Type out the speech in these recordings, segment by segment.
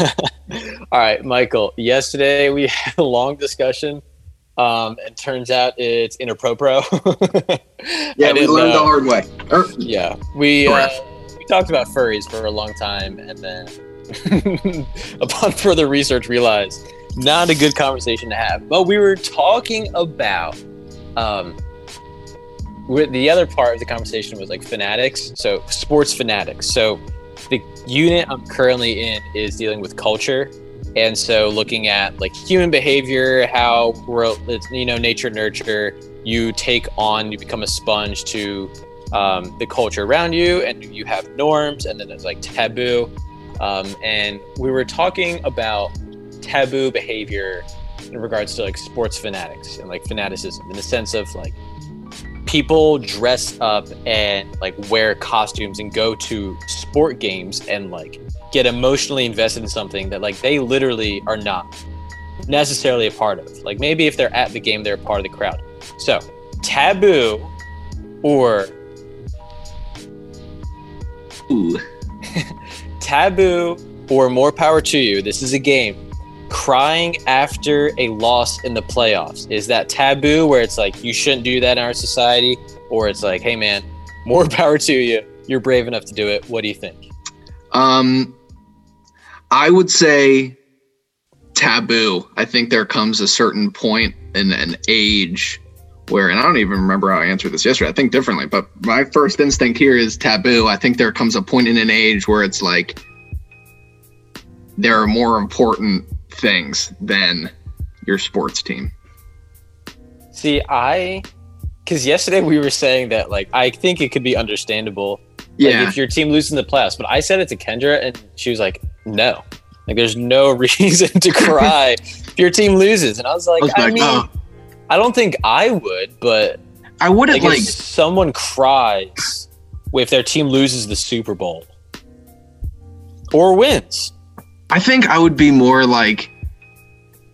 All right, Michael, yesterday we had a long discussion. It turns out it's Interpro. Yeah, we learned the hard way. Yeah, we talked about furries for a long time, and then upon further research realized not a good conversation to have. But we were talking about with the other part of the conversation was like fanatics, so sports fanatics. So the unit I'm currently in is dealing with culture. And so looking at like human behavior, how we're, you know, nature, nurture, you take on, you become a sponge to the culture around you, and you have norms, and then there's like taboo. And we were talking about taboo behavior in regards to like sports fanatics and like fanaticism in the sense of like people dress up and like wear costumes and go to sport games and like get emotionally invested in something that like they literally are not necessarily a part of. Like maybe if they're at the game, they're a part of the crowd. So taboo or taboo or more power to you. This is a game. Crying after a loss in the playoffs. Is that taboo where it's like, you shouldn't do that in our society? Or it's like, hey man, more power to you. You're brave enough to do it. What do you think? I would say taboo. I think there comes a certain point in an age where, and I don't even remember how I answered this yesterday. I think differently, but my first instinct here is taboo. I think there comes a point in an age where it's like there are more important things than your sports team. See, because yesterday we were saying that, like, I think it could be understandable. Yeah. Like if your team loses in the playoffs, but I said it to Kendra and she was like, no, like there's no reason to cry if your team loses. And I was like, I mean, I don't think I would, but I wouldn't like if someone cries if their team loses the Super Bowl or wins. I think I would be more like,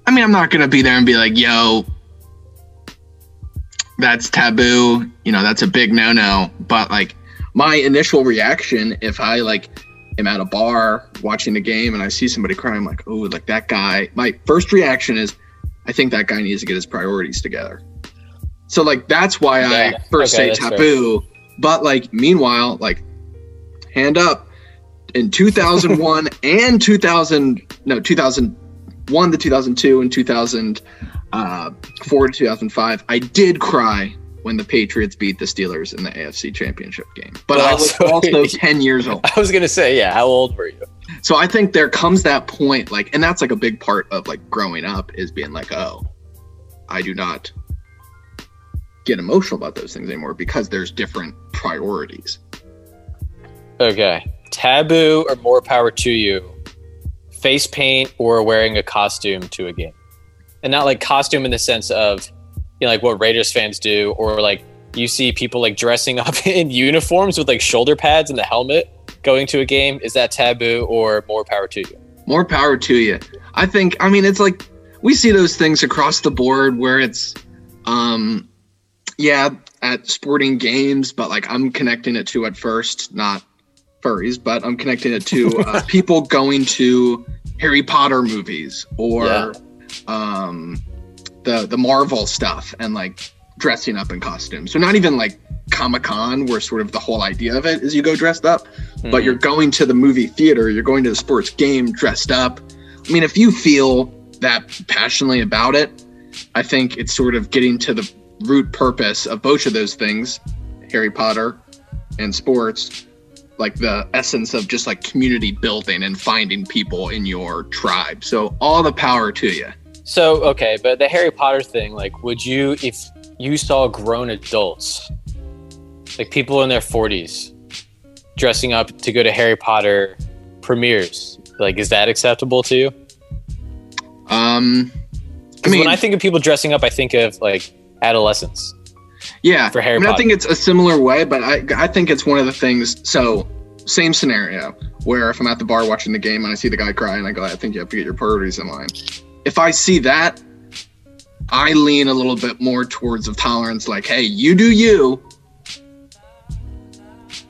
I mean, I'm not going to be there and be like, yo, that's taboo. You know, that's a big no-no, but like, my initial reaction, if I like am at a bar watching the game and I see somebody crying, I'm like, oh, like that guy. My first reaction is, I think that guy needs to get his priorities together. So like that's why I first say taboo. Fair. But like meanwhile, like hand up in 2001 and 2001 to 2002 and 2004 to 2005, I did cry when the Patriots beat the Steelers in the AFC Championship game. But I was also 10 years old. I was going to say, yeah, how old were you? So I think there comes that point, like, and that's like a big part of like growing up is being like, oh, I do not get emotional about those things anymore because there's different priorities. Okay. Taboo or more power to you, face paint or wearing a costume to a game. And not like costume in the sense of, you know, like what Raiders fans do, or like you see people like dressing up in uniforms with like shoulder pads and the helmet going to a game. Is that taboo or more power to you? More power to you. I think, I mean, it's like we see those things across the board where it's, yeah, at sporting games, but like I'm connecting it to at first, not furries, but I'm connecting it to people going to Harry Potter movies or, yeah. The Marvel stuff and like dressing up in costumes. So not even like Comic-Con where sort of the whole idea of it is you go dressed up, but you're going to the movie theater, you're going to the sports game dressed up. I mean, if you feel that passionately about it, I think it's sort of getting to the root purpose of both of those things, Harry Potter and sports, like the essence of just like community building and finding people in your tribe. So all the power to you. So, okay, but the Harry Potter thing, like, would you, if you saw grown adults, like people in their 40s, dressing up to go to Harry Potter premieres, like, is that acceptable to you? I mean, when I think of people dressing up, I think of, like, adolescents. Yeah. For Harry Potter. I think it's a similar way, but I think it's one of the things, so, same scenario, where if I'm at the bar watching the game and I see the guy cry and I go, I think you have to get your priorities in line. If I see that, I lean a little bit more towards of tolerance, like, hey, you do you.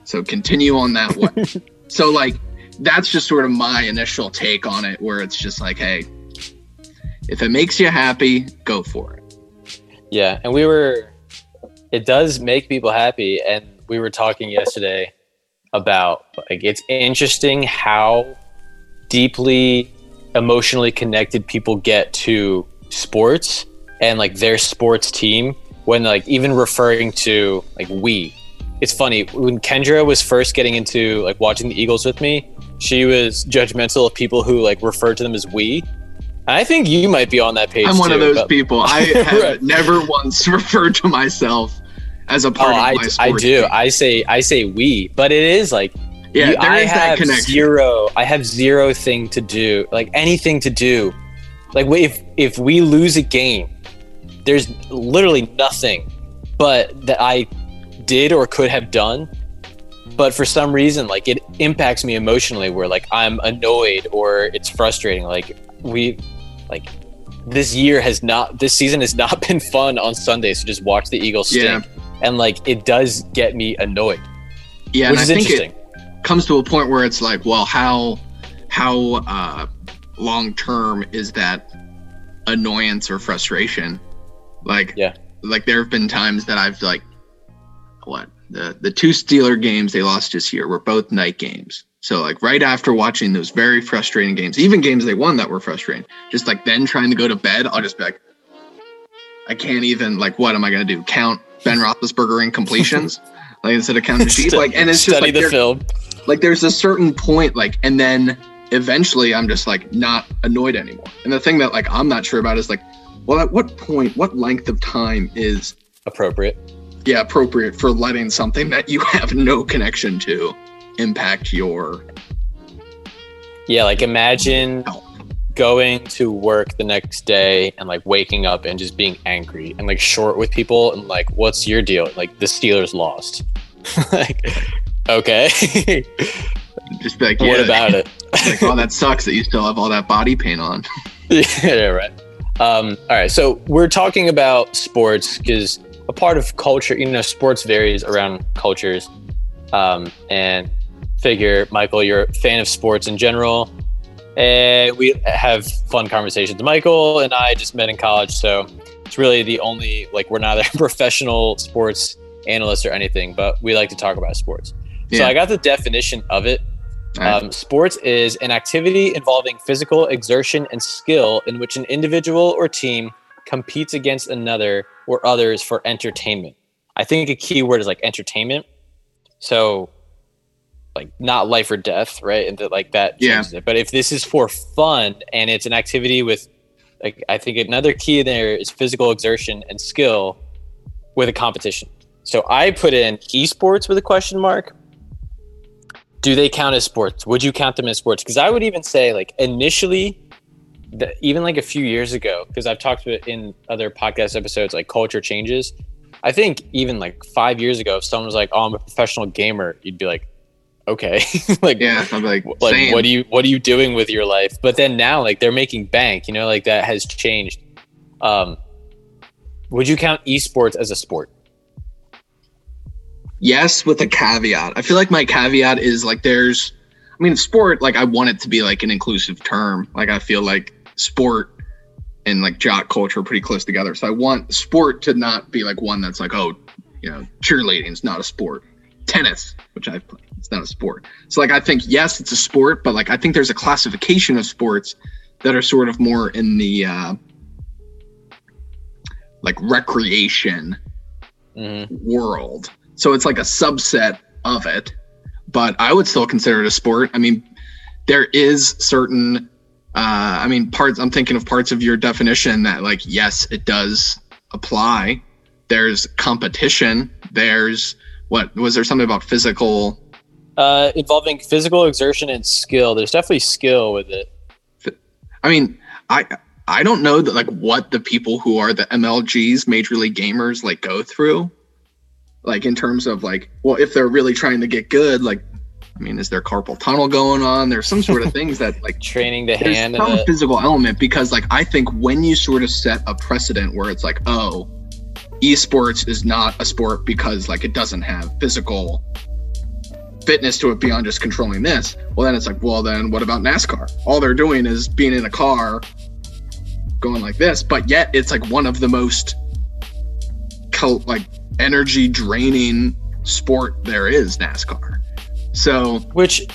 So continue on that way. So like, that's just sort of my initial take on it, where it's just like, hey, if it makes you happy, go for it. Yeah, and it does make people happy, and we were talking yesterday about, like, it's interesting how deeply emotionally connected people get to sports and, like, their sports team, when, like, even referring to, like, it's funny, when Kendra was first getting into, like, watching the Eagles with me, she was judgmental of people who, like, referred to them as we. I think you might be on that page. I'm one of those people. I have never once referred to myself as a part of my sport. I do. Team. I say we, but it is like, yeah, I have zero thing to do, like anything to do. Like if we lose a game, there's literally nothing but that I did or could have done. But for some reason, like, it impacts me emotionally, where, like, I'm annoyed or it's frustrating. Like, this season has not been fun on Sunday, so just watch the Eagles stink. Yeah. And, like, it does get me annoyed. Yeah, which is interesting. It comes to a point where it's like, well, how long term is that annoyance or frustration? Like, yeah. Like, there have been times that I've, like, the two Steeler games they lost this year were both night games. So, like, right after watching those very frustrating games, even games they won that were frustrating, just, like, then trying to go to bed, I'll just be like, I can't even, like, what am I going to do? Count Ben Roethlisberger incompletions? Like, instead of counting the sheet? Like, and it's just, like, the film. Like, there's a certain point, like, and then eventually I'm just, like, not annoyed anymore. And the thing that, like, I'm not sure about is, like, well, at what point, what length of time is appropriate? Yeah, appropriate for letting something that you have no connection to impact your... Yeah, like, imagine going to work the next day and, like, waking up and just being angry and, like, short with people and, like, what's your deal? Like, the Steelers lost. Like, okay. Just be like, yeah, what about it? Like, oh, that sucks that you still have all that body paint on. Yeah, right. All right, so we're talking about sports because a part of culture, you know, sports varies around cultures. And figure, Michael, you're a fan of sports in general. And we have fun conversations. Michael and I just met in college, so it's really the only, like, we're not a professional sports analyst or anything, but we like to talk about sports. Yeah. So I got the definition of it. Sports is an activity involving physical exertion and skill in which an individual or team competes against another or others for entertainment. I think a key word is, like, entertainment. So, like, not life or death, right? And like, that changes it. But if this is for fun and it's an activity with, like, I think another key there is physical exertion and skill with a competition. So I put in esports with a question mark. Do they count as sports? Would you count them as sports? Because I would even say, like, initially, even like a few years ago, because I've talked about it in other podcast episodes, like, culture changes. I think even like 5 years ago, if someone was like, oh, I'm a professional gamer, you'd be like, okay. Like, yeah, I'm like same. What are you doing with your life? But then now, like, they're making bank, you know, like, that has changed. Would you count esports as a sport? Yes, with a caveat. I feel like my caveat is, like, sport, like, I want it to be, like, an inclusive term. Like, I feel like sport and, like, jock culture are pretty close together. So I want sport to not be, like, one that's like, oh, you know, cheerleading is not a sport. Tennis, which I've played, it's not a sport. So, like, I think, yes, it's a sport, but, like, I think there's a classification of sports that are sort of more in the, like, recreation world. So it's, like, a subset of it. But I would still consider it a sport. I mean, there is certain, parts, I'm thinking of parts of your definition that, like, yes, it does apply. There's competition. There's, was there something about physical? Involving physical exertion and skill. There's definitely skill with it. I mean, I don't know that, like, what the people who are the MLGs, Major League Gamers, like, go through. Like, in terms of, like, well, if they're really trying to get good, like, I mean, is there carpal tunnel going on? There's some sort of things that, like, training the hand. There's some physical element, because, like, I think when you sort of set a precedent where it's like, oh, esports is not a sport because, like, it doesn't have physical fitness to it beyond just controlling this, well, then it's like, well, then what about NASCAR? All they're doing is being in a car going like this, but yet it's like one of the most like energy draining sport there is, NASCAR. So,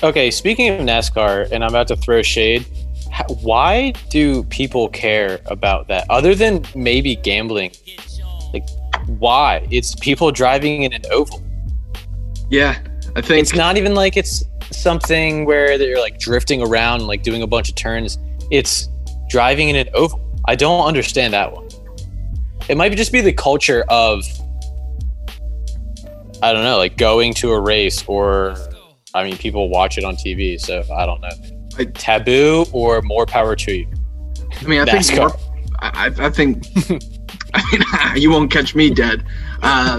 okay, speaking of NASCAR, and I'm about to throw shade, why do people care about that other than maybe gambling? Like, why? It's people driving in an oval. Yeah, I think it's not even like it's something where they're like drifting around, like doing a bunch of turns. It's driving in an oval. I don't understand that one. It might just be the culture of, I don't know, like going to a race, or I mean, people watch it on TV, so I don't know. Taboo, or more power to you. I mean, I think I mean, you won't catch me dead. I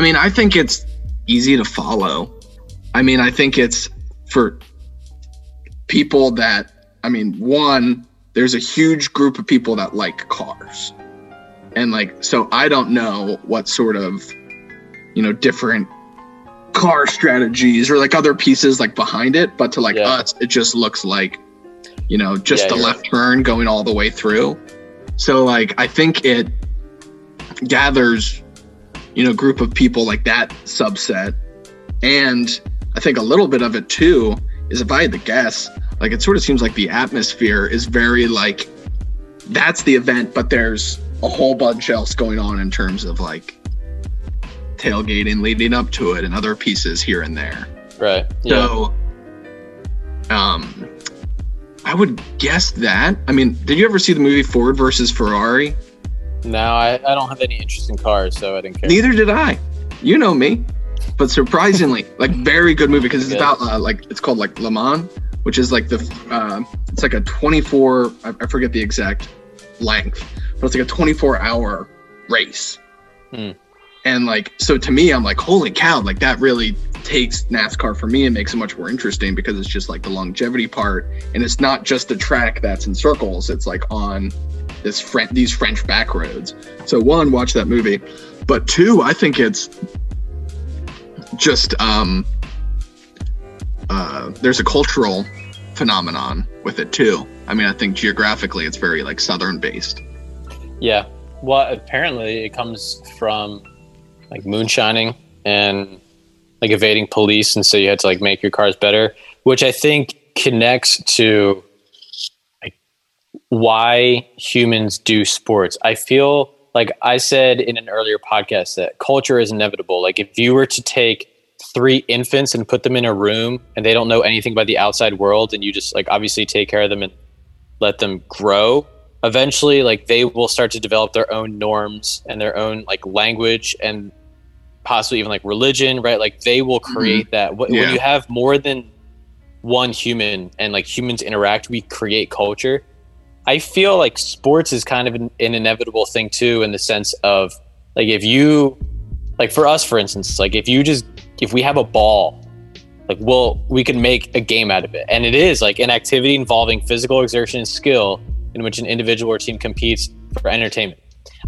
mean, I think it's easy to follow. I mean, I think it's for people that, I mean, one, there's a huge group of people that like cars. And like, so I don't know what sort of, you know, different car strategies or like other pieces like behind it, but to like us, it just looks like, you know, just the left turn going all the way through. So like, I think it gathers, you know, group of people like that subset. And I think a little bit of it too is, if I had to guess, like it sort of seems like the atmosphere is very like, that's the event, but there's a whole bunch else going on in terms of like tailgating leading up to it and other pieces here and there. Right. Yeah. So I would guess that. I mean, did you ever see the movie Ford versus Ferrari? No, I don't have any interest in cars, so I didn't care. Neither did I. You know me. But surprisingly, like, very good movie, because it's about like, it's called like Le Mans, which is like the it's like a 24, I forget the exact length, but it's like a 24-hour race. And like, so to me, I'm like, holy cow, like that really takes NASCAR for me and makes it much more interesting, because it's just like the longevity part. And it's not just a track that's in circles. It's like on this these French back roads. So one, watch that movie. But two, I think it's just, there's a cultural phenomenon with it too. I mean, I think geographically it's very like Southern based. Yeah. Well, apparently it comes from like moonshining and like evading police, and so you had to like make your cars better, which I think connects to like why humans do sports. I feel like I said in an earlier podcast that culture is inevitable. Like if you were to take 3 infants and put them in a room and they don't know anything about the outside world, and you just like obviously take care of them and let them grow, eventually like they will start to develop their own norms and their own like language and possibly even like religion, right? Like they will create that. When you have more than one human and like humans interact, we create culture. I feel like sports is kind of an inevitable thing too, in the sense of like, if you like, for us, for instance, like if we have a ball, like we can make a game out of it. And it is like an activity involving physical exertion and skill, in which an individual or team competes for entertainment.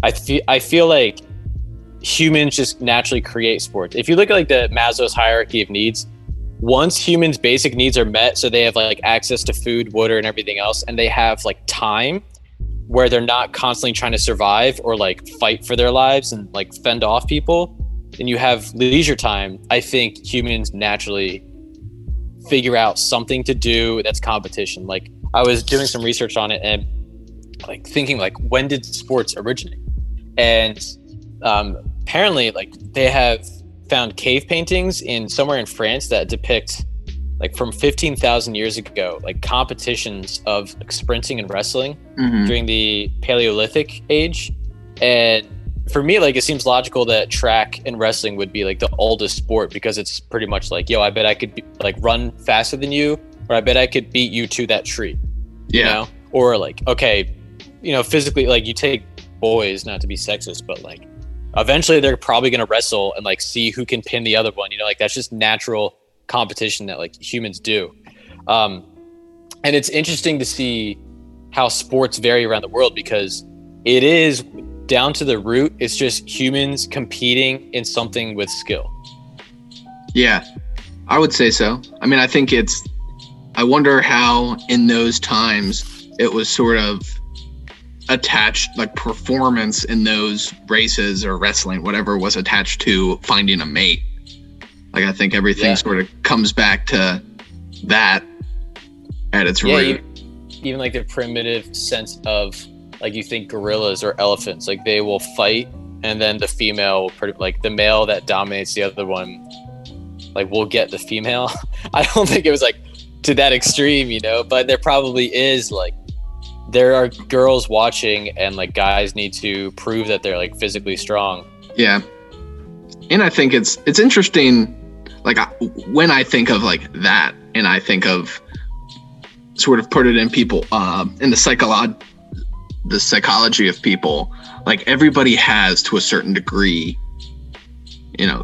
I feel like humans just naturally create sports. If you look at like the Maslow's hierarchy of needs, once humans' basic needs are met, so they have like access to food, water, and everything else, and they have like time where they're not constantly trying to survive or like fight for their lives and like fend off people, and you have leisure time, I think humans naturally figure out something to do that's competition. Like, I was doing some research on it and like thinking like, when did sports originate? And apparently like they have found cave paintings somewhere in France that depict like from 15,000 years ago, like competitions of like sprinting and wrestling during the Paleolithic age. And for me, like, it seems logical that track and wrestling would be like the oldest sport, because it's pretty much like, yo, I bet I could like run faster than you, or I bet I could beat you to that tree, you know? Or like, okay, you know, physically, like you take boys, not to be sexist, but like eventually they're probably going to wrestle and like see who can pin the other one, you know, like that's just natural competition that like humans do. And it's interesting to see how sports vary around the world, because it is down to the root, it's just humans competing in something with skill. Yeah. I would say so. I mean, I think it's, I wonder how in those times it was sort of attached, like performance in those races or wrestling, whatever, was attached to finding a mate. Like, I think everything sort of comes back to that at its root. Even like the primitive sense of, like, you think gorillas or elephants, like they will fight, and then the female, like the male that dominates the other one, like will get the female. I don't think it was like to that extreme, you know, but there probably is, like, there are girls watching and like guys need to prove that they're like physically strong. Yeah. And I think it's interesting. Like, when I think of like that, and I think of sort of put it in people, in the psychology of people, like everybody has to a certain degree, you know,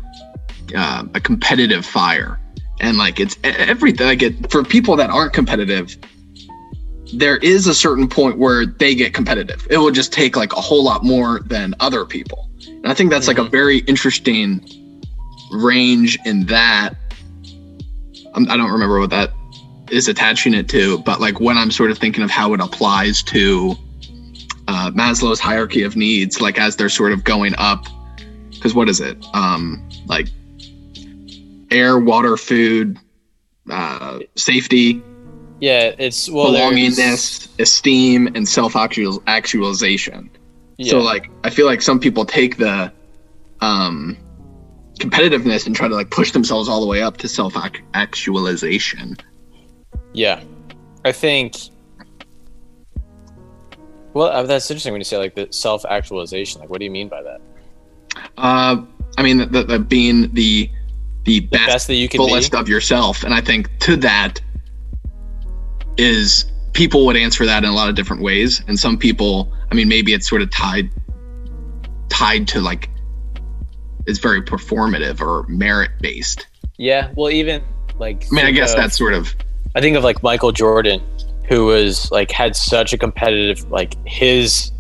a competitive fire. And like, it's everything. Like, it, for people that aren't competitive, there is a certain point where they get competitive. It will just take like a whole lot more than other people. And I think that's like a very interesting range in that. I don't remember what that is attaching it to, but like when I'm sort of thinking of how it applies to Maslow's hierarchy of needs, like as they're sort of going up, because what is it? Like air, water, food, safety. Yeah, it's belongingness, esteem, and self-actualization. Yeah. So, like, I feel like some people take the competitiveness and try to like push themselves all the way up to self-actualization. Yeah, I think. Well, that's interesting when you say like the self-actualization. Like, what do you mean by that? I mean the being the best that you can fullest be of yourself, and I think to that is people would answer that in a lot of different ways. And some people, I mean, maybe it's sort of tied to like, it's very performative or merit based. Yeah. Well, even like, I mean, I guess that's sort of, I think of like Michael Jordan, who was like, had such a competitive, like his,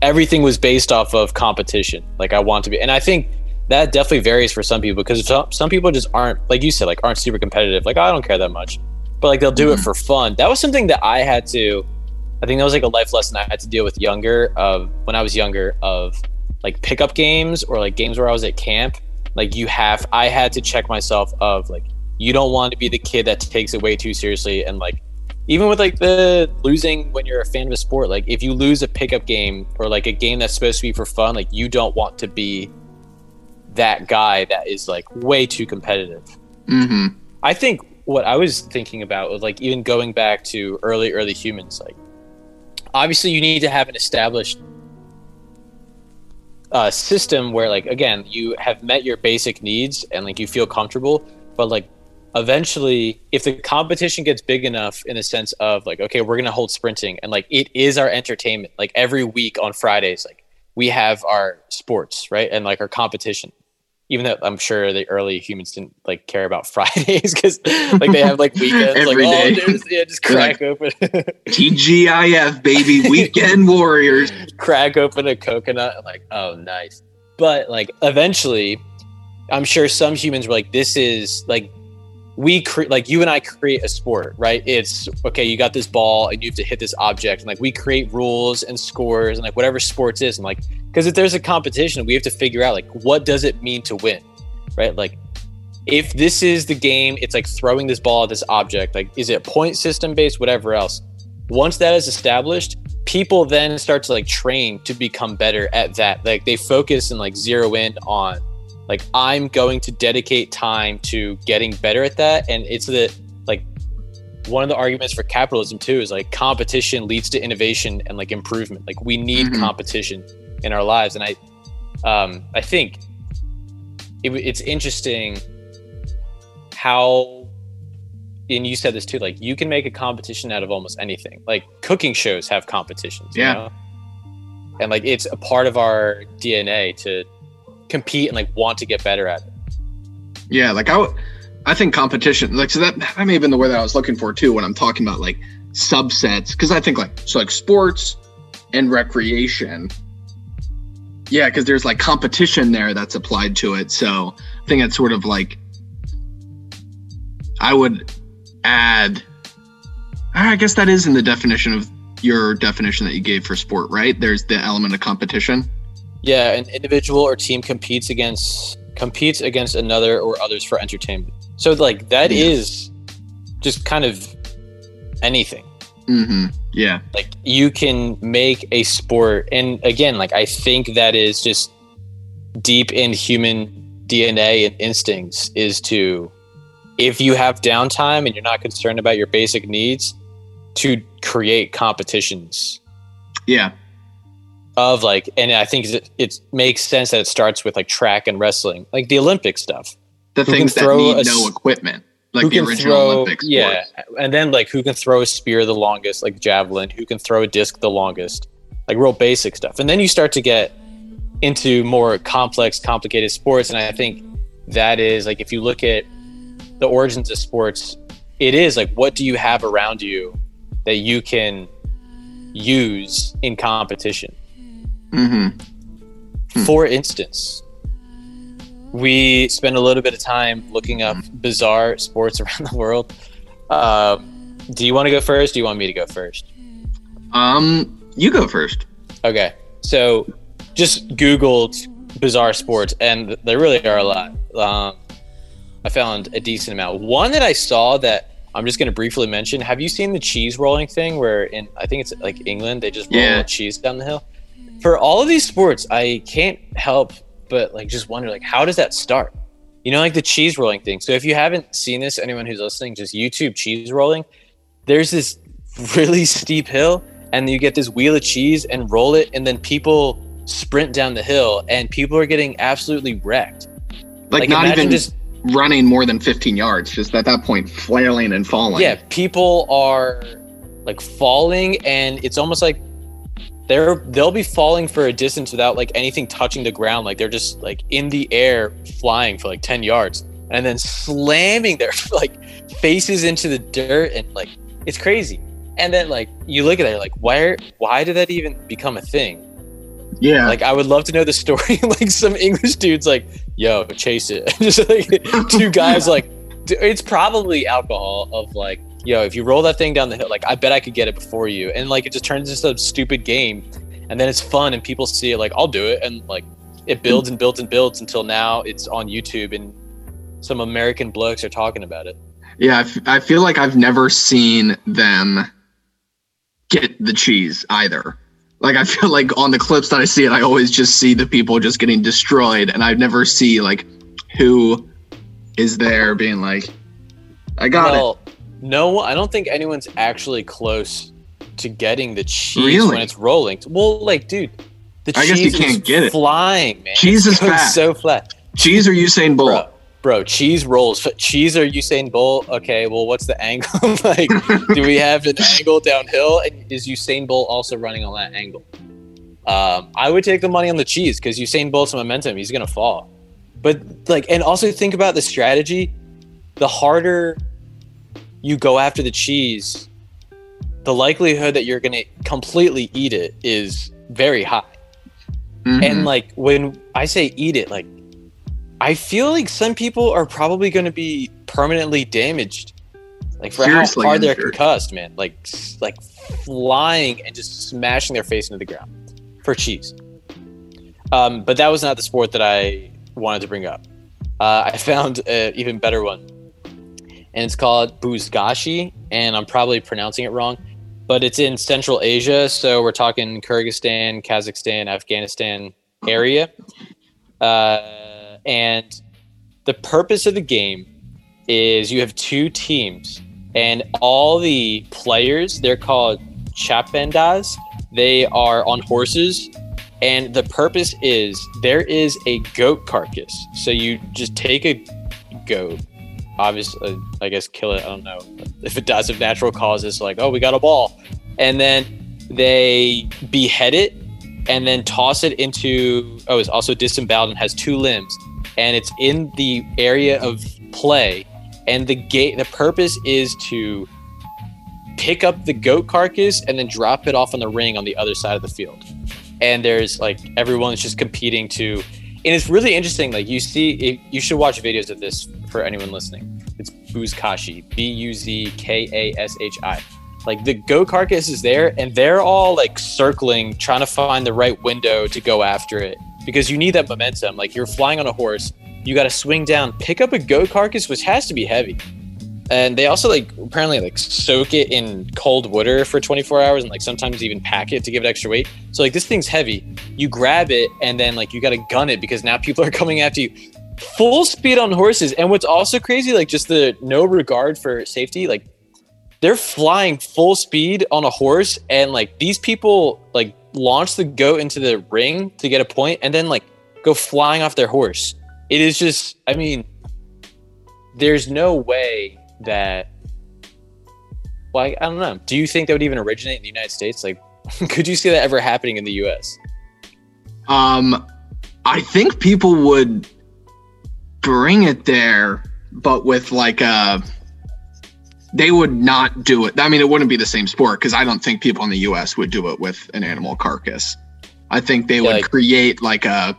everything was based off of competition. Like, I want to be, and I think that definitely varies for some people, because some people just aren't, like you said, like aren't super competitive. Like, I don't care that much, but like they'll do it for fun. That was something that I think that was like a life lesson I had to deal with when I was younger, of like pickup games or like games where I was at camp. Like, I had to check myself of like, you don't want to be the kid that takes it way too seriously. And like, even with like the losing when you're a fan of a sport, like if you lose a pickup game or like a game that's supposed to be for fun, like you don't want to be that guy that is like way too competitive. Mm-hmm. I think what I was thinking about was like even going back to early humans, like obviously you need to have an established system where like, again, you have met your basic needs and like you feel comfortable, but like eventually if the competition gets big enough in the sense of like, okay, we're going to hold sprinting and like it is our entertainment, like every week on Fridays, like we have our sports, right? And like our competition. Even though I'm sure the early humans didn't like care about Fridays, because like they have like weekends. Every like, day. Oh, just crack open. TGIF, baby, weekend warriors. Crack open a coconut. And, like, oh, nice. But like eventually, I'm sure some humans were like, this is like, you and I create a sport, right? It's okay, you got this ball and you have to hit this object, and like we create rules and scores and like whatever sports is, and like, because if there's a competition, we have to figure out like, what does it mean to win, right? Like if this is the game, it's like throwing this ball at this object, like is it point system based, whatever else. Once that is established, people then start to like train to become better at that. Like they focus and like zero in on like, I'm going to dedicate time to getting better at that. And it's one of the arguments for capitalism too, is like competition leads to innovation and like improvement. Like we need competition in our lives. And I think it's interesting how, and you said this too, like you can make a competition out of almost anything. Like cooking shows have competitions, you know? And like, it's a part of our DNA to compete and like want to get better at it. Yeah, like I think competition, like, so that may have been the word that I was looking for too when I'm talking about like subsets, because I think like, so like sports and recreation, because there's like competition there that's applied to it. So thing that's sort of like, I would add, I guess that is in the definition of your definition that you gave for sport, right? There's the element of competition. Yeah, an individual or team competes against another or others for entertainment. So like that is just kind of anything. Mm-hmm. Yeah. Like you can make a sport, and again, like I think that is just deep in human DNA and instincts, is to, if you have downtime and you're not concerned about your basic needs, to create competitions. Yeah. Of like, and I think it makes sense that it starts with like track and wrestling, like the Olympic stuff. The things that need no equipment, like the original Olympics. Yeah. And then like who can throw a spear the longest, like javelin, who can throw a disc the longest, like real basic stuff. And then you start to get into more complex, complicated sports. And I think that is like, if you look at the origins of sports, it is like, what do you have around you that you can use in competition? Mm-hmm. For instance, we spend a little bit of time looking up bizarre sports around the world. Do you want to go first? Do you want me to go first? You go first. Okay. So just Googled bizarre sports, and there really are a lot. I found a decent amount. One that I saw that I'm just going to briefly mention. Have you seen the cheese rolling thing where in, I think it's like England, they just roll cheese down the hill? For all of these sports, I can't help but like just wonder, like, how does that start? You know, like the cheese rolling thing. So if you haven't seen this, anyone who's listening, just YouTube cheese rolling. There's this really steep hill and you get this wheel of cheese and roll it, and then people sprint down the hill and people are getting absolutely wrecked. Like not even just running more than 15 yards, just at that point flailing and falling. Yeah, people are like falling, and it's almost like they'll be falling for a distance without like anything touching the ground. Like they're just like in the air flying for like 10 yards and then slamming their like faces into the dirt, and like it's crazy. And then like you look at it like, why did that even become a thing? Yeah, like I would love to know the story. Like some English dude's like, yo, chase it. Just like two guys like, it's probably alcohol of like, yo, if you roll that thing down the hill, like I bet I could get it before you. And like it just turns into some stupid game, and then it's fun and people see it like, I'll do it, and like it builds and builds and builds until now it's on YouTube and some American blokes are talking about it. Yeah, I feel like I've never seen them get the cheese either. Like, I feel like on the clips that I see it, I always just see the people just getting destroyed, and I never see, like, who is there being like, I got it. No, I don't think anyone's actually close to getting the cheese when it's rolling. Well, like, dude, I guess you can't get it. Flying, man. Cheese is fat. So flat. Cheese or Usain Bolt? Bro, cheese rolls. Cheese or Usain Bolt? Okay, well, what's the angle? Like, do we have an angle downhill? And is Usain Bolt also running on that angle? I would take the money on the cheese because Usain Bolt's momentum. He's going to fall. But, like, and also think about the strategy. The harder you go after the cheese, the likelihood that you're going to completely eat it is very high. Mm-hmm. And, like, when I say eat it, like, I feel like some people are probably going to be permanently damaged, like for how hard they're concussed, man. Like flying and just smashing their face into the ground for cheese. But that was not the sport that I wanted to bring up. I found an even better one, and it's called Buzkashi, and I'm probably pronouncing it wrong, but it's in Central Asia, so we're talking Kyrgyzstan, Kazakhstan, Afghanistan area. And the purpose of the game is you have two teams, and all the players, they're called chapendas. They are on horses, and the purpose is there is a goat carcass. So you just take a goat, obviously, I guess kill it. I don't know if it dies of natural causes, like, oh, we got a ball. And then they behead it and then toss it into, it's also disemboweled and has two limbs. And it's in the area of play, and the purpose is to pick up the goat carcass and then drop it off on the ring on the other side of the field. And there's like everyone's just competing to And it's really interesting. Like, you see, you should watch videos of this for anyone listening. It's Buzkashi, Buzkashi. Like, the goat carcass is there, and they're all like circling, trying to find the right window to go after it, because you need that momentum. Like, you're flying on a horse, you got to swing down, pick up a goat carcass, which has to be heavy. And they also like apparently like soak it in cold water for 24 hours and like sometimes even pack it to give it extra weight. So like this thing's heavy. You grab it and then like you got to gun it because now people are coming after you full speed on horses. And what's also crazy, like just the no regard for safety, like they're flying full speed on a horse and like these people like launch the goat into the ring to get a point and then like go flying off their horse. It is just, I mean, there's no way that, well, I don't know. Do you think that would even originate in the United States? Like, could you see that ever happening in the US? I think people would bring it there, but with like a, they would not do it. I mean, it wouldn't be the same sport because I don't think people in the U.S. would do it with an animal carcass. I think they would create like a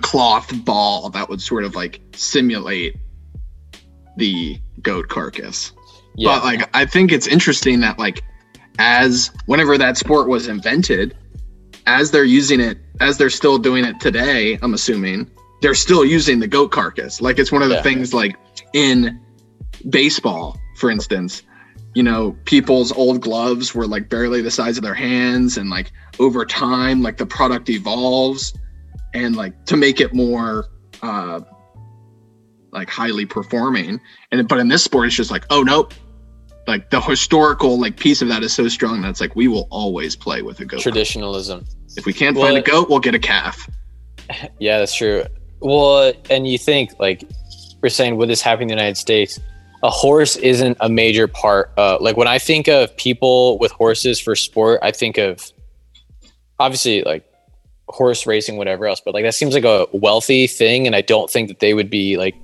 cloth ball that would sort of like simulate the goat carcass. Yeah. But like, I think it's interesting that like as whenever that sport was invented, as they're using it, as they're still doing it today, I'm assuming they're still using the goat carcass. Like it's one of the things like in baseball, for instance, you know, people's old gloves were like barely the size of their hands. And like over time, like the product evolves and like to make it more like highly performing. And, but in this sport, it's just like, oh, nope. Like the historical like piece of that is so strong that it's like, we will always play with a goat. Traditionalism. If we can't find a goat, we'll get a calf. Yeah, that's true. Well, and you think like we're saying, would this happen in the United States? A horse isn't a major part. Like when I think of people with horses for sport, I think of obviously like horse racing, whatever else, but like that seems like a wealthy thing. And I don't think that they would be like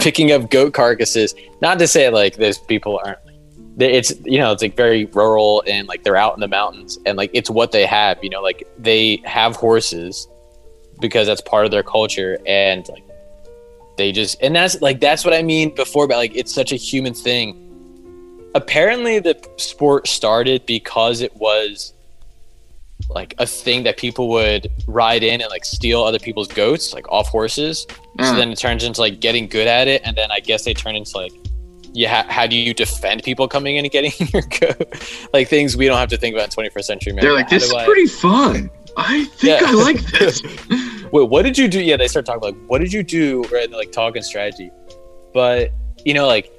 picking up goat carcasses. Not to say like those people aren't, it's, you know, it's like very rural and like they're out in the mountains and like it's what they have, you know, like they have horses because that's part of their culture. And like, they just, and that's like, that's what I mean before, but like, it's such a human thing. Apparently the sport started because it was like a thing that people would ride in and like steal other people's goats, like off horses. So then it turns into like getting good at it. And then I guess they turn into like, how do you defend people coming in and getting your goat? Like things we don't have to think about in 21st century. Man. They're like, this is pretty fun. I think I like this. Wait, what did you do? Yeah, they start talking like, what did you do? Right, like talking strategy. But, you know, like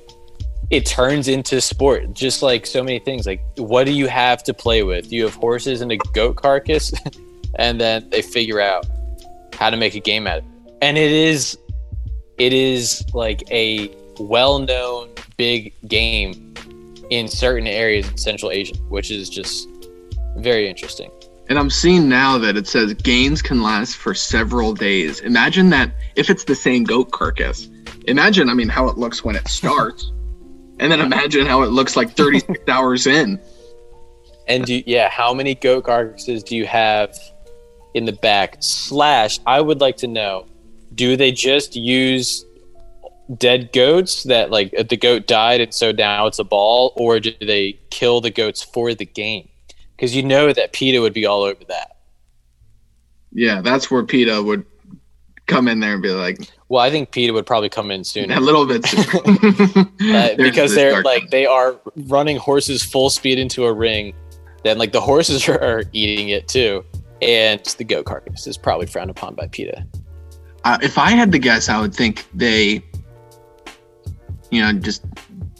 it turns into sport, just like so many things. Like, what do you have to play with? You have horses and a goat carcass, and then they figure out how to make a game out of it. And it is like a well-known big game in certain areas in Central Asia, which is just very interesting. And I'm seeing now that it says games can last for several days. Imagine that if it's the same goat carcass. Imagine, I mean, how it looks when it starts. And then imagine how it looks like 36 hours in. And how many goat carcasses do you have in the back? / I would like to know, do they just use dead goats that like the goat died and so now it's a ball? Or do they kill the goats for the game? Because you know that PETA would be all over that. Yeah, that's where PETA would come in there and be like... Well, I think PETA would probably come in sooner. A little bit sooner. Because they're like, they are running horses full speed into a ring. Then like the horses are eating it too. And the goat carcass is probably frowned upon by PETA. If I had to guess, I would think they, you know, just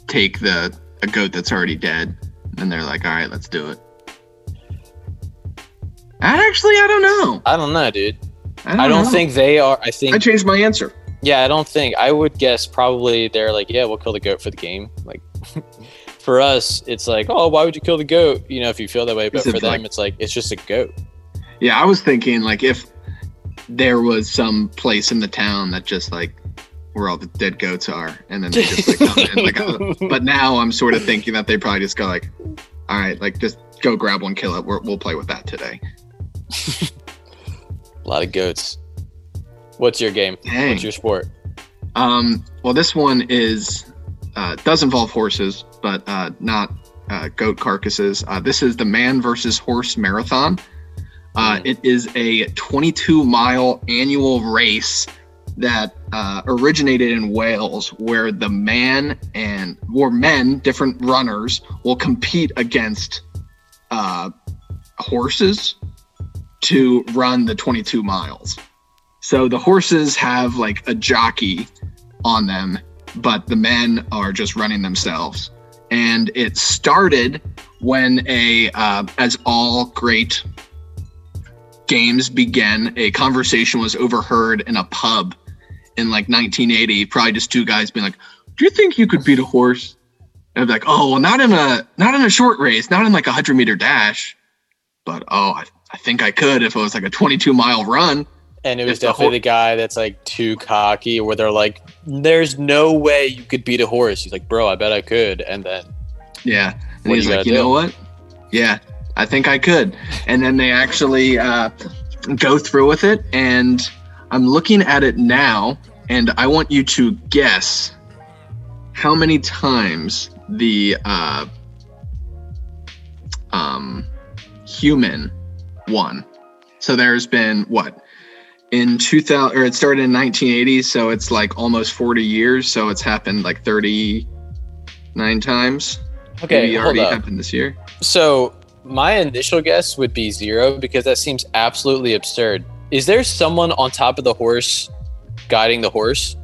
take a goat that's already dead. And they're like, all right, let's do it. Actually, I don't know. Dude. I don't think they are. I changed my answer. Yeah, I don't think. I would guess probably they're like, yeah, we'll kill the goat for the game. Like, for us, it's like, oh, why would you kill the goat? You know, if you feel that way. But for them, it's like, it's just a goat. Yeah, I was thinking like if there was some place in the town that just like where all the dead goats are, and then they just like come in. Like, but now I'm sort of thinking that they probably just go like, all right, like just go grab one, kill it. We'll play with that today. A lot of goats. What's your game? Dang. What's your sport? Well, this one is does involve horses, but not goat carcasses. This is the Man versus Horse Marathon. It is a 22-mile annual race that originated in Wales, where the man and or men, different runners, will compete against horses to run the 22 miles. So the horses have like a jockey on them, but the men are just running themselves. And it started when as all great games began, a conversation was overheard in a pub in like 1980, probably just two guys being like, "Do you think you could beat a horse?" And I'd be like, "Oh, well, not in a short race, not in like a 100-meter dash, but oh, I think I could if it was like a 22-mile run." And it was definitely the guy that's like too cocky, where they're like, "There's no way you could beat a horse." He's like, "Bro, I bet I could." And then yeah, and he's like, "You know what? Yeah, I think I could." And then they actually go through with it. And I'm looking at it now, and I want you to guess how many times the human won. So there's been what? In 2000, or it started in 1980, so it's like almost 40 years. So it's happened like 39 times. Okay, maybe already happened this year. So my initial guess would be 0, because that seems absolutely absurd. Is there someone on top of the horse guiding the horse?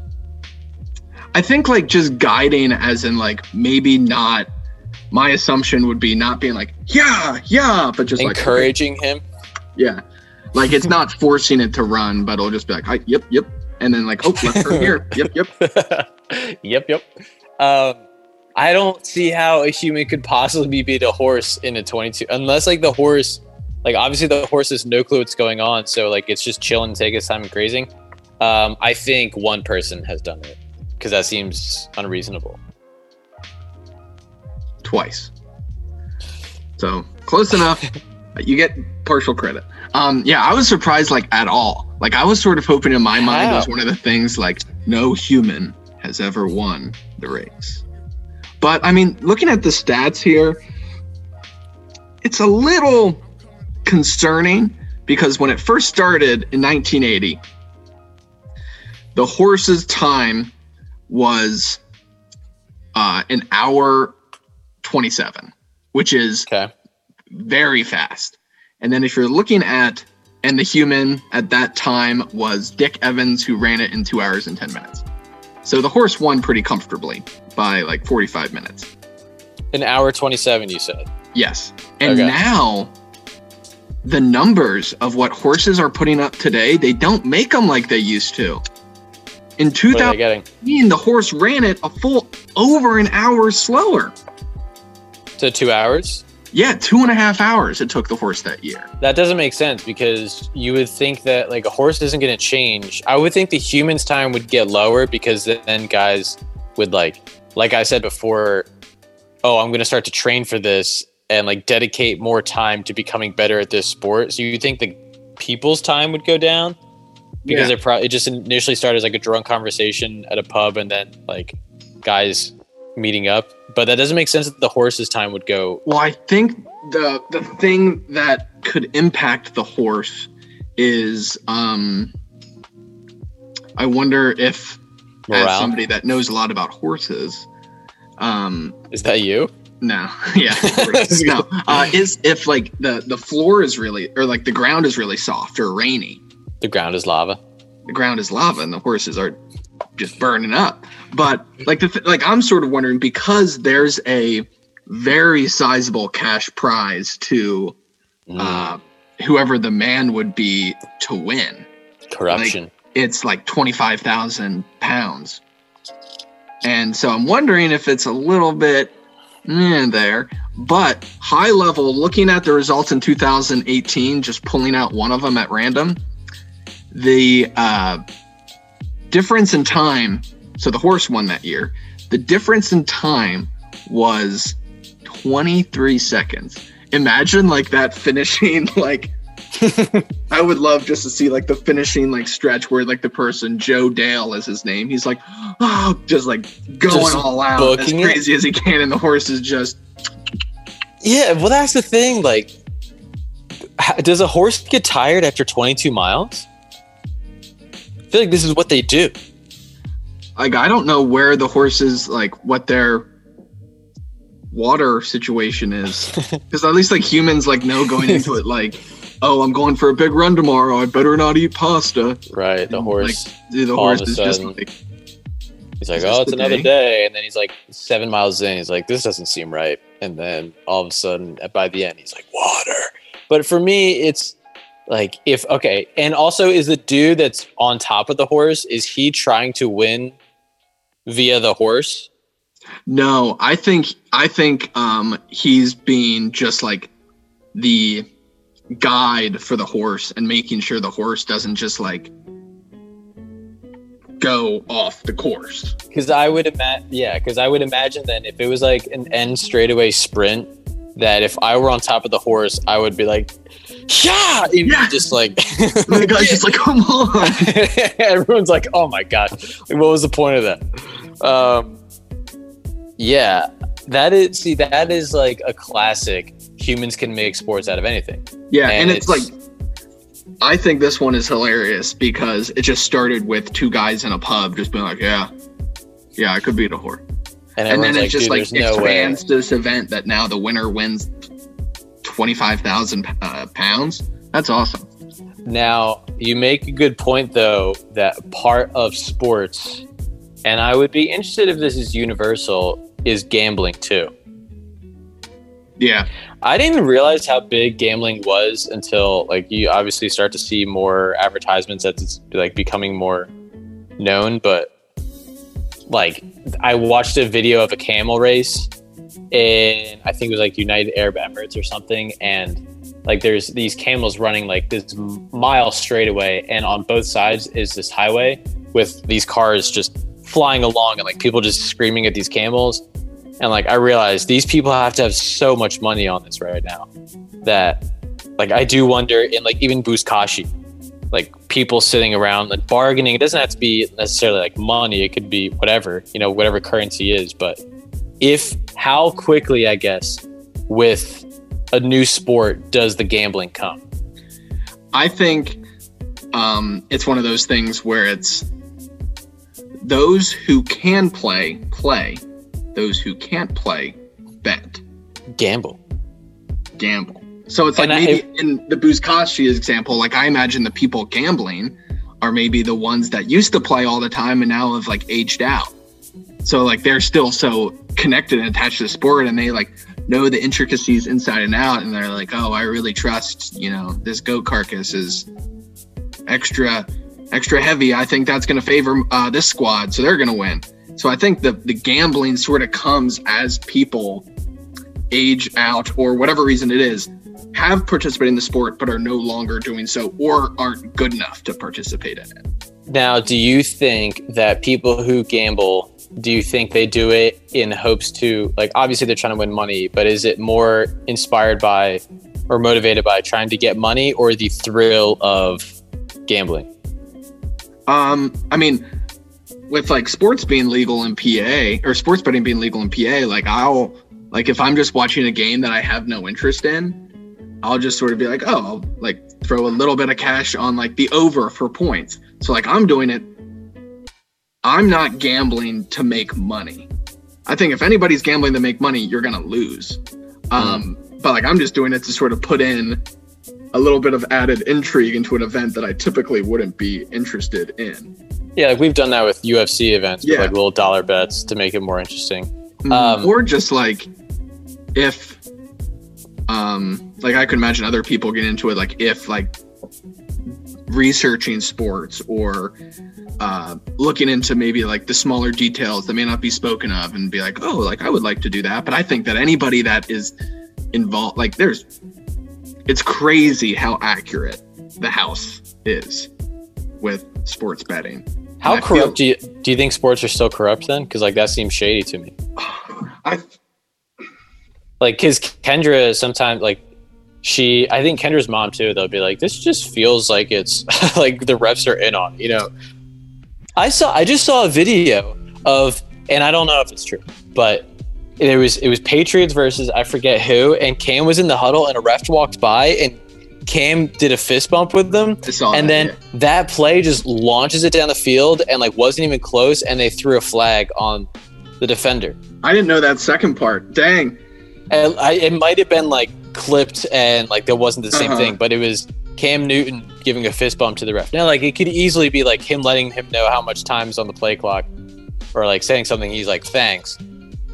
I think like just guiding, as in like maybe not. My assumption would be not being like yeah, but just encouraging like, him. Yeah. Like, it's not forcing it to run, but it'll just be like, yep. And then like, oh, left turn here. Yep. I don't see how a human could possibly beat a horse in a 22, unless like the horse, like obviously the horse has no clue what's going on. So like, it's just chilling, taking its time and grazing. I think one person has done it, because that seems unreasonable. Twice. So close enough. You get partial credit. I was surprised like at all. Like I was sort of hoping in my mind it was one of the things like no human has ever won the race. But I mean, looking at the stats here, it's a little concerning, because when it first started in 1980, the horse's time was an hour 27, which is very fast. And then if you're looking at, and the human at that time was Dick Evans, who ran it in 2 hours and 10 minutes. So the horse won pretty comfortably by like 45 minutes. An hour 27, you said? Yes. And now the numbers of what horses are putting up today, they don't make them like they used to. In 2018, the horse ran it a full over an hour slower. So 2 hours? Yeah, 2.5 hours it took the horse that year. That doesn't make sense, because you would think that like a horse isn't going to change. I would think the human's time would get lower, because then guys would like I said before, oh, I'm going to start to train for this and like dedicate more time to becoming better at this sport. So you think the people's time would go down, because it probably just initially started as like a drunk conversation at a pub, and then like guys meeting up. But that doesn't make sense that the horse's time would go. Well, I think the thing that could impact the horse is, I wonder if, as somebody that knows a lot about horses, is that you? No, yeah, no. Is if like the floor is really, or like the ground is really soft or rainy. The ground is lava. The ground is lava, and the horses are just burning up. But like I'm sort of wondering, because there's a very sizable cash prize to whoever the man would be to win. Corruption. Like, it's like 25,000 pounds. And so I'm wondering if it's a little bit there. But high level, looking at the results in 2018, just pulling out one of them at random, the difference in time. So the horse won that year. The difference in time was 23 seconds. Imagine like that finishing like I would love just to see like the finishing like stretch where like the person, Joe Dale is his name, he's like, oh, just like going just all out as crazy as he can, and the horse is just yeah. Well, that's the thing. Like, does a horse get tired after 22 miles? I feel like this is what they do. Like, I don't know where the horses, like, what their water situation is. Because at least, like, humans, like, know going into it, like, oh, I'm going for a big run tomorrow. I better not eat pasta. Right. The horse. Like, dude, the horse is just like, he's like, oh, it's another day. And then he's like 7 miles in. He's like, this doesn't seem right. And then all of a sudden, by the end, he's like, water. But for me, it's like, if, okay. And also, is the dude that's on top of the horse, is he trying to win via the horse? No, I think he's being just like the guide for the horse and making sure the horse doesn't just like go off the course. Because I would imagine then if it was like an end straightaway sprint, that if I were on top of the horse, I would be like, yeah, yeah. Just like the guy's just like, come on. Everyone's like, oh my god, like, what was the point of that? Yeah, that is like a classic. Humans can make sports out of anything. Yeah, and it's like, I think this one is hilarious because it just started with two guys in a pub just being like, yeah, I could beat a horse. And then like, it just like expands to this event that now the winner wins 25,000 pounds. That's awesome. Now, you make a good point, though, that part of sports, and I would be interested if this is universal, is gambling, too. Yeah. I didn't even realize how big gambling was until like you obviously start to see more advertisements that it's like becoming more known, but like I watched a video of a camel race in I think it was like United Arab Emirates or something, and like there's these camels running like this mile straightaway, and on both sides is this highway with these cars just flying along and like people just screaming at these camels. And like I realized these people have to have so much money on this right now that like I do wonder in like even Buzkashi, like people sitting around like bargaining. It doesn't have to be necessarily like money. It could be whatever, you know, whatever currency is. But if how quickly, I guess, with a new sport does the gambling come? I think it's one of those things where it's those who can play. Those who can't play, bet. Gamble. So it's like, and maybe in the Buzkashi example, like I imagine the people gambling are maybe the ones that used to play all the time and now have like aged out. So like they're still so connected and attached to the sport, and they like know the intricacies inside and out, and they're like, oh, I really trust, you know, this goat carcass is extra heavy. I think that's going to favor this squad, so they're going to win. So I think the gambling sort of comes as people age out or whatever reason it is, have participated in the sport but are no longer doing so or aren't good enough to participate in it. Now, do you think that people who gamble, do you think they do it in hopes to, like, obviously they're trying to win money, but is it more inspired by or motivated by trying to get money or the thrill of gambling? I mean, with like sports being legal in PA or sports betting being legal in PA, like I'll like if I'm just watching a game that I have no interest in, I'll just sort of be like, oh, I'll like throw a little bit of cash on like the over for points. So like I'm doing it. I'm not gambling to make money. I think if anybody's gambling to make money, you're going to lose. But like I'm just doing it to sort of put in a little bit of added intrigue into an event that I typically wouldn't be interested in. Yeah, like we've done that with UFC events, with like little dollar bets to make it more interesting. Or just like if, like I could imagine other people get into it, like if like researching sports or looking into maybe like the smaller details that may not be spoken of and be like, oh, like I would like to do that. But I think that anybody that is involved, like it's crazy how accurate the house is with sports betting. How corrupt do you think sports are still corrupt then? Because like that seems shady to me. Like because Kendra sometimes like I think Kendra's mom too, they'll be like, this just feels like it's like the refs are in on it, you know. I just saw a video of, and I don't know if it's true, but it was Patriots versus I forget who, and Cam was in the huddle and a ref walked by and Cam did a fist bump with them, and then that play just launches it down the field and like wasn't even close, and they threw a flag on the defender. I didn't know that second part. Dang. And it might have been like clipped and like there wasn't the same thing, but it was Cam Newton giving a fist bump to the ref. Now, like it could easily be like him letting him know how much time is on the play clock, or like saying something. He's like, thanks.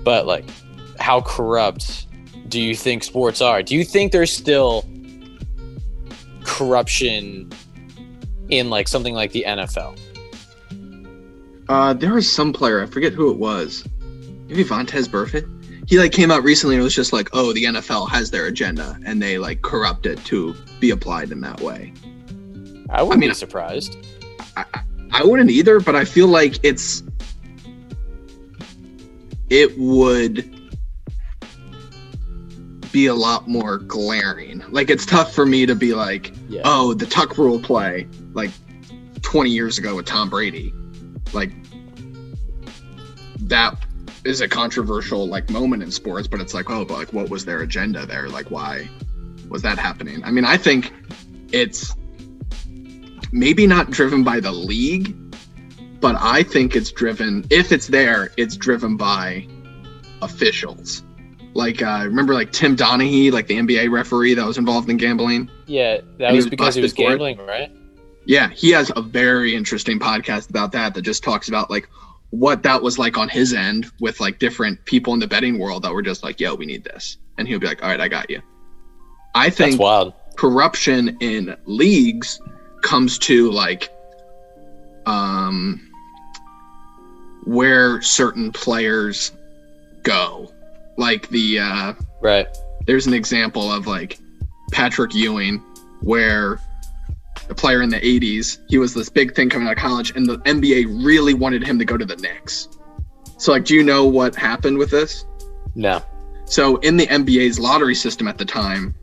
But like, how corrupt do you think sports are? Do you think there's still corruption in like something like the NFL? There is some player, I forget who it was. Maybe Vontaze Burfitt. He like came out recently and it was just like, oh, the NFL has their agenda and they like corrupt it to be applied in that way. I mean, be surprised. I wouldn't either, but I feel like it would be a lot more glaring. Like it's tough for me to be like, oh, the tuck rule play like 20 years ago with Tom Brady. Like that is a controversial like moment in sports, but it's like, oh, but like what was their agenda there? Like why was that happening? I mean, I think it's maybe not driven by the league, but I think it's driven, if it's there, it's driven by officials. Like remember like Tim Donaghy, like the NBA referee that was involved in gambling? Yeah, that was because he was gambling, right? Yeah, he has a very interesting podcast about that just talks about like what that was like on his end with like different people in the betting world that were just like, yo, we need this. And he'll be like, all right, I got you. I think corruption in leagues comes to like where certain players go. Like the there's an example of like Patrick Ewing where the player in the 80s, he was this big thing coming out of college, and the NBA really wanted him to go to the Knicks. So, like, do you know what happened with this? No. So, in the NBA's lottery system at the time,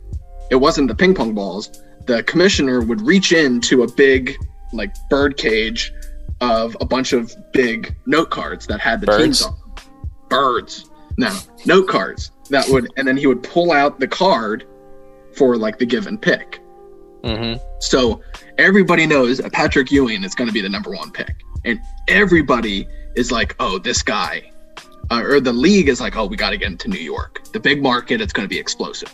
it wasn't the ping pong balls. The commissioner would reach into a big, like, bird cage of a bunch of big note cards that had the teams on them. Note cards. And then he would pull out the card for, like, the given pick. Mm-hmm. So everybody knows that Patrick Ewing is going to be the number 1 pick, and everybody is like, oh, this guy, or the league is like, oh, we got to get into New York, the big market, it's going to be explosive.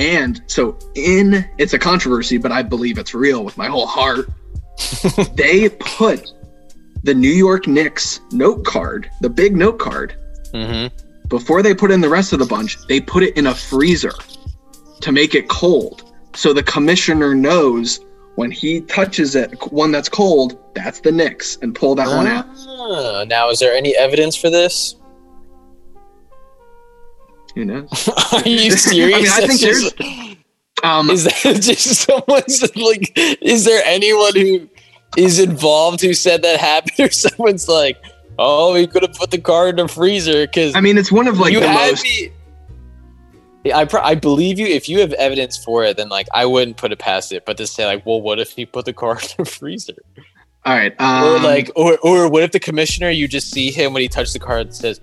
And so it's a controversy, but I believe it's real with my whole heart. They put the New York Knicks note card, the big note card, before they put in the rest of the bunch, they put it in a freezer to make it cold. So the commissioner knows when he touches it, one that's cold, that's the Knicks, and pull that one out. Now, is there any evidence for this? Who knows? Are you serious? I mean, I think is that just someone's like? Is there anyone who is involved who said that happened, or someone's like, "Oh, we could have put the card in the freezer"? Because I mean, it's one of like the most. I believe you. If you have evidence for it, then like I wouldn't put it past it. But to say like, well, what if he put the car in the freezer? All right. Or like, or what if the commissioner? You just see him when he touches the car and says,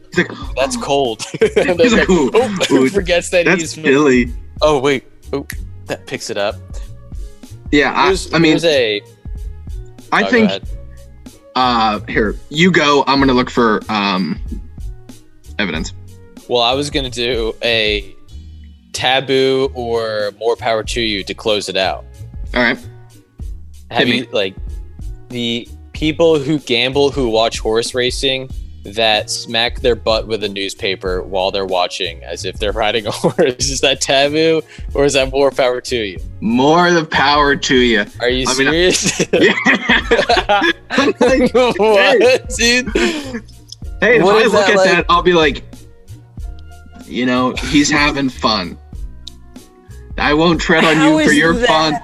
"That's cold." And he's like, ooh, forgets that that's he's Billy. Oh wait, that picks it up. Yeah, I think. Here you go. I'm gonna look for evidence. Well, I was gonna do a taboo or more power to you to close it out. All right. Have you like the people who gamble, who watch horse racing, that smack their butt with a newspaper while they're watching as if they're riding a horse? Is that taboo or is that more power to you? More the power to you. Are you serious? Like, what, dude? Hey, if I look at that, I'll be like, you know, he's having fun. I won't tread on you for your fun.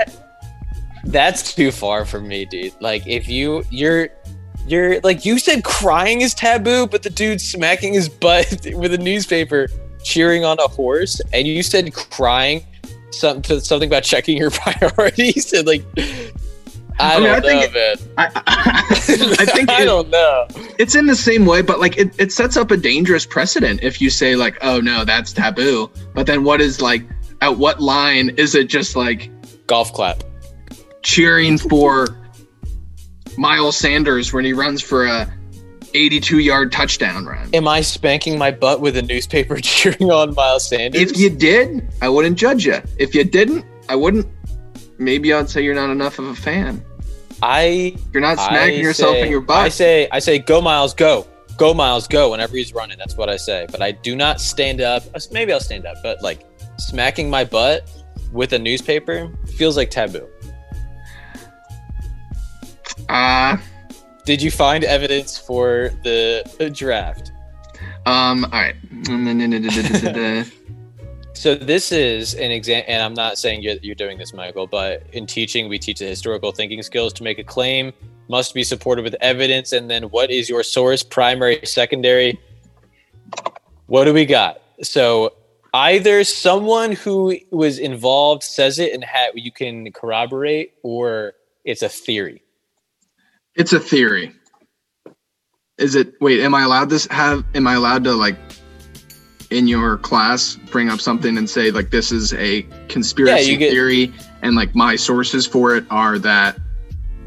That's too far for me, dude. Like, if you're like, you said crying is taboo, but the dude smacking his butt with a newspaper, cheering on a horse, and you said crying something about checking your priorities and like. I mean, I don't know, man. I think I don't know. It's in the same way, but like it sets up a dangerous precedent if you say like, oh no, that's taboo. But then what is like, at what line is it just like golf clap, cheering for Miles Sanders when he runs for a 82-yard touchdown run? Am I spanking my butt with a newspaper cheering on Miles Sanders? If you did, I wouldn't judge you. If you didn't, I wouldn't. Maybe I'd say you're not enough of a fan. You're not smacking yourself in your butt. I say, go Miles, go. Go Miles, go. Whenever he's running, that's what I say. But I do not stand up. Maybe I'll stand up, but like smacking my butt with a newspaper feels like taboo. Did you find evidence for the draft? All right. So this is an example, and I'm not saying you're doing this, Michael, but in teaching, we teach the historical thinking skills to make a claim must be supported with evidence. And then what is your source? Primary, secondary. What do we got? So either someone who was involved says it and you can corroborate, or it's a theory. It's a theory. Is it, wait, am I allowed to like, in your class, bring up something and say like, this is a conspiracy theory, and like my sources for it are that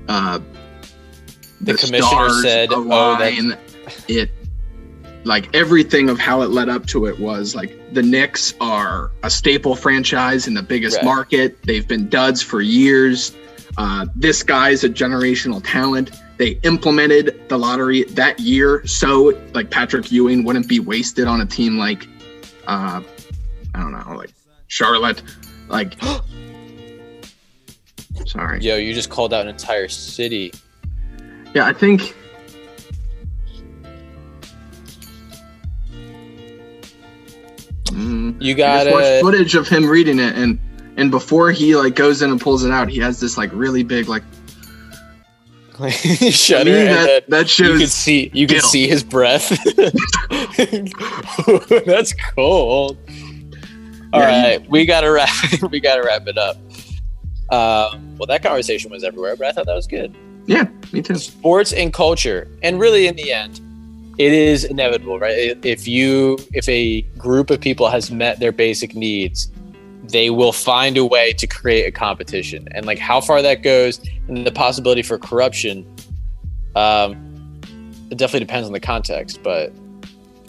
the commissioner said, "Oh, it like everything of how it led up to it was like the Knicks are a staple franchise in the biggest market. They've been duds for years. This guy's a generational talent. They implemented the lottery that year, so like Patrick Ewing wouldn't be wasted on a team like." I don't know, like Charlotte, like, sorry. Yo, you just called out an entire city. Yeah, I think. You got watch footage of him reading it. And before he like goes in and pulls it out, he has this like really big, like, shudder. I mean, that shows you can see his breath. That's cold. All right. We gotta wrap it up. Well, that conversation was everywhere, but I thought that was good. Yeah, me too. Sports and culture. And really in the end, it is inevitable, right? If a group of people has met their basic needs, they will find a way to create a competition, and like how far that goes and the possibility for corruption, it definitely depends on the context. But,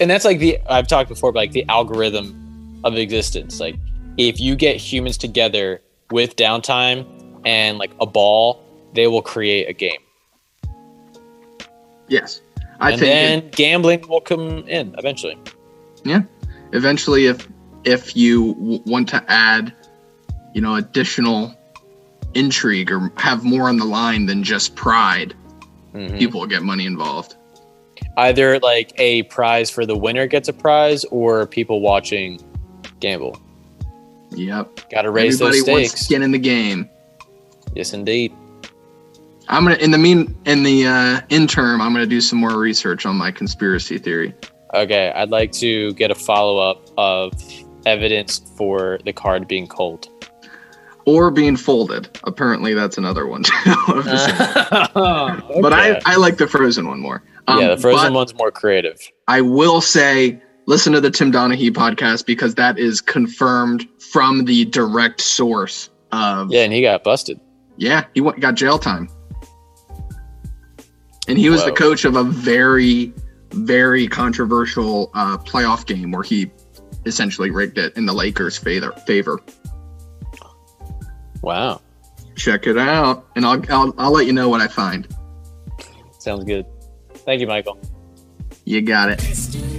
and that's like I've talked before, but like the algorithm of existence. Like if you get humans together with downtime and like a ball, they will create a game. Yes. I think gambling will come in eventually. Yeah. Eventually, if you want to add, you know, additional intrigue or have more on the line than just pride, people will get money involved. Either like a prize for the winner gets a prize, or people watching gamble. Yep. Got to raise those stakes. Everybody wants skin in the game. Yes, indeed. I'm gonna in the interim, I'm gonna do some more research on my conspiracy theory. Okay, I'd like to get a follow-up of evidence for the card being cold or being folded. Apparently that's another one. But I like the frozen one more. The frozen one's more creative. I will say, listen to the Tim Donaghy podcast, because that is confirmed from the direct source of, and he got busted. Yeah. He got jail time, and he was the coach of a very, very controversial playoff game where he essentially rigged it in the Lakers' favor. Wow. Check it out, and I'll let you know what I find. Sounds good. Thank you, Michael. You got it.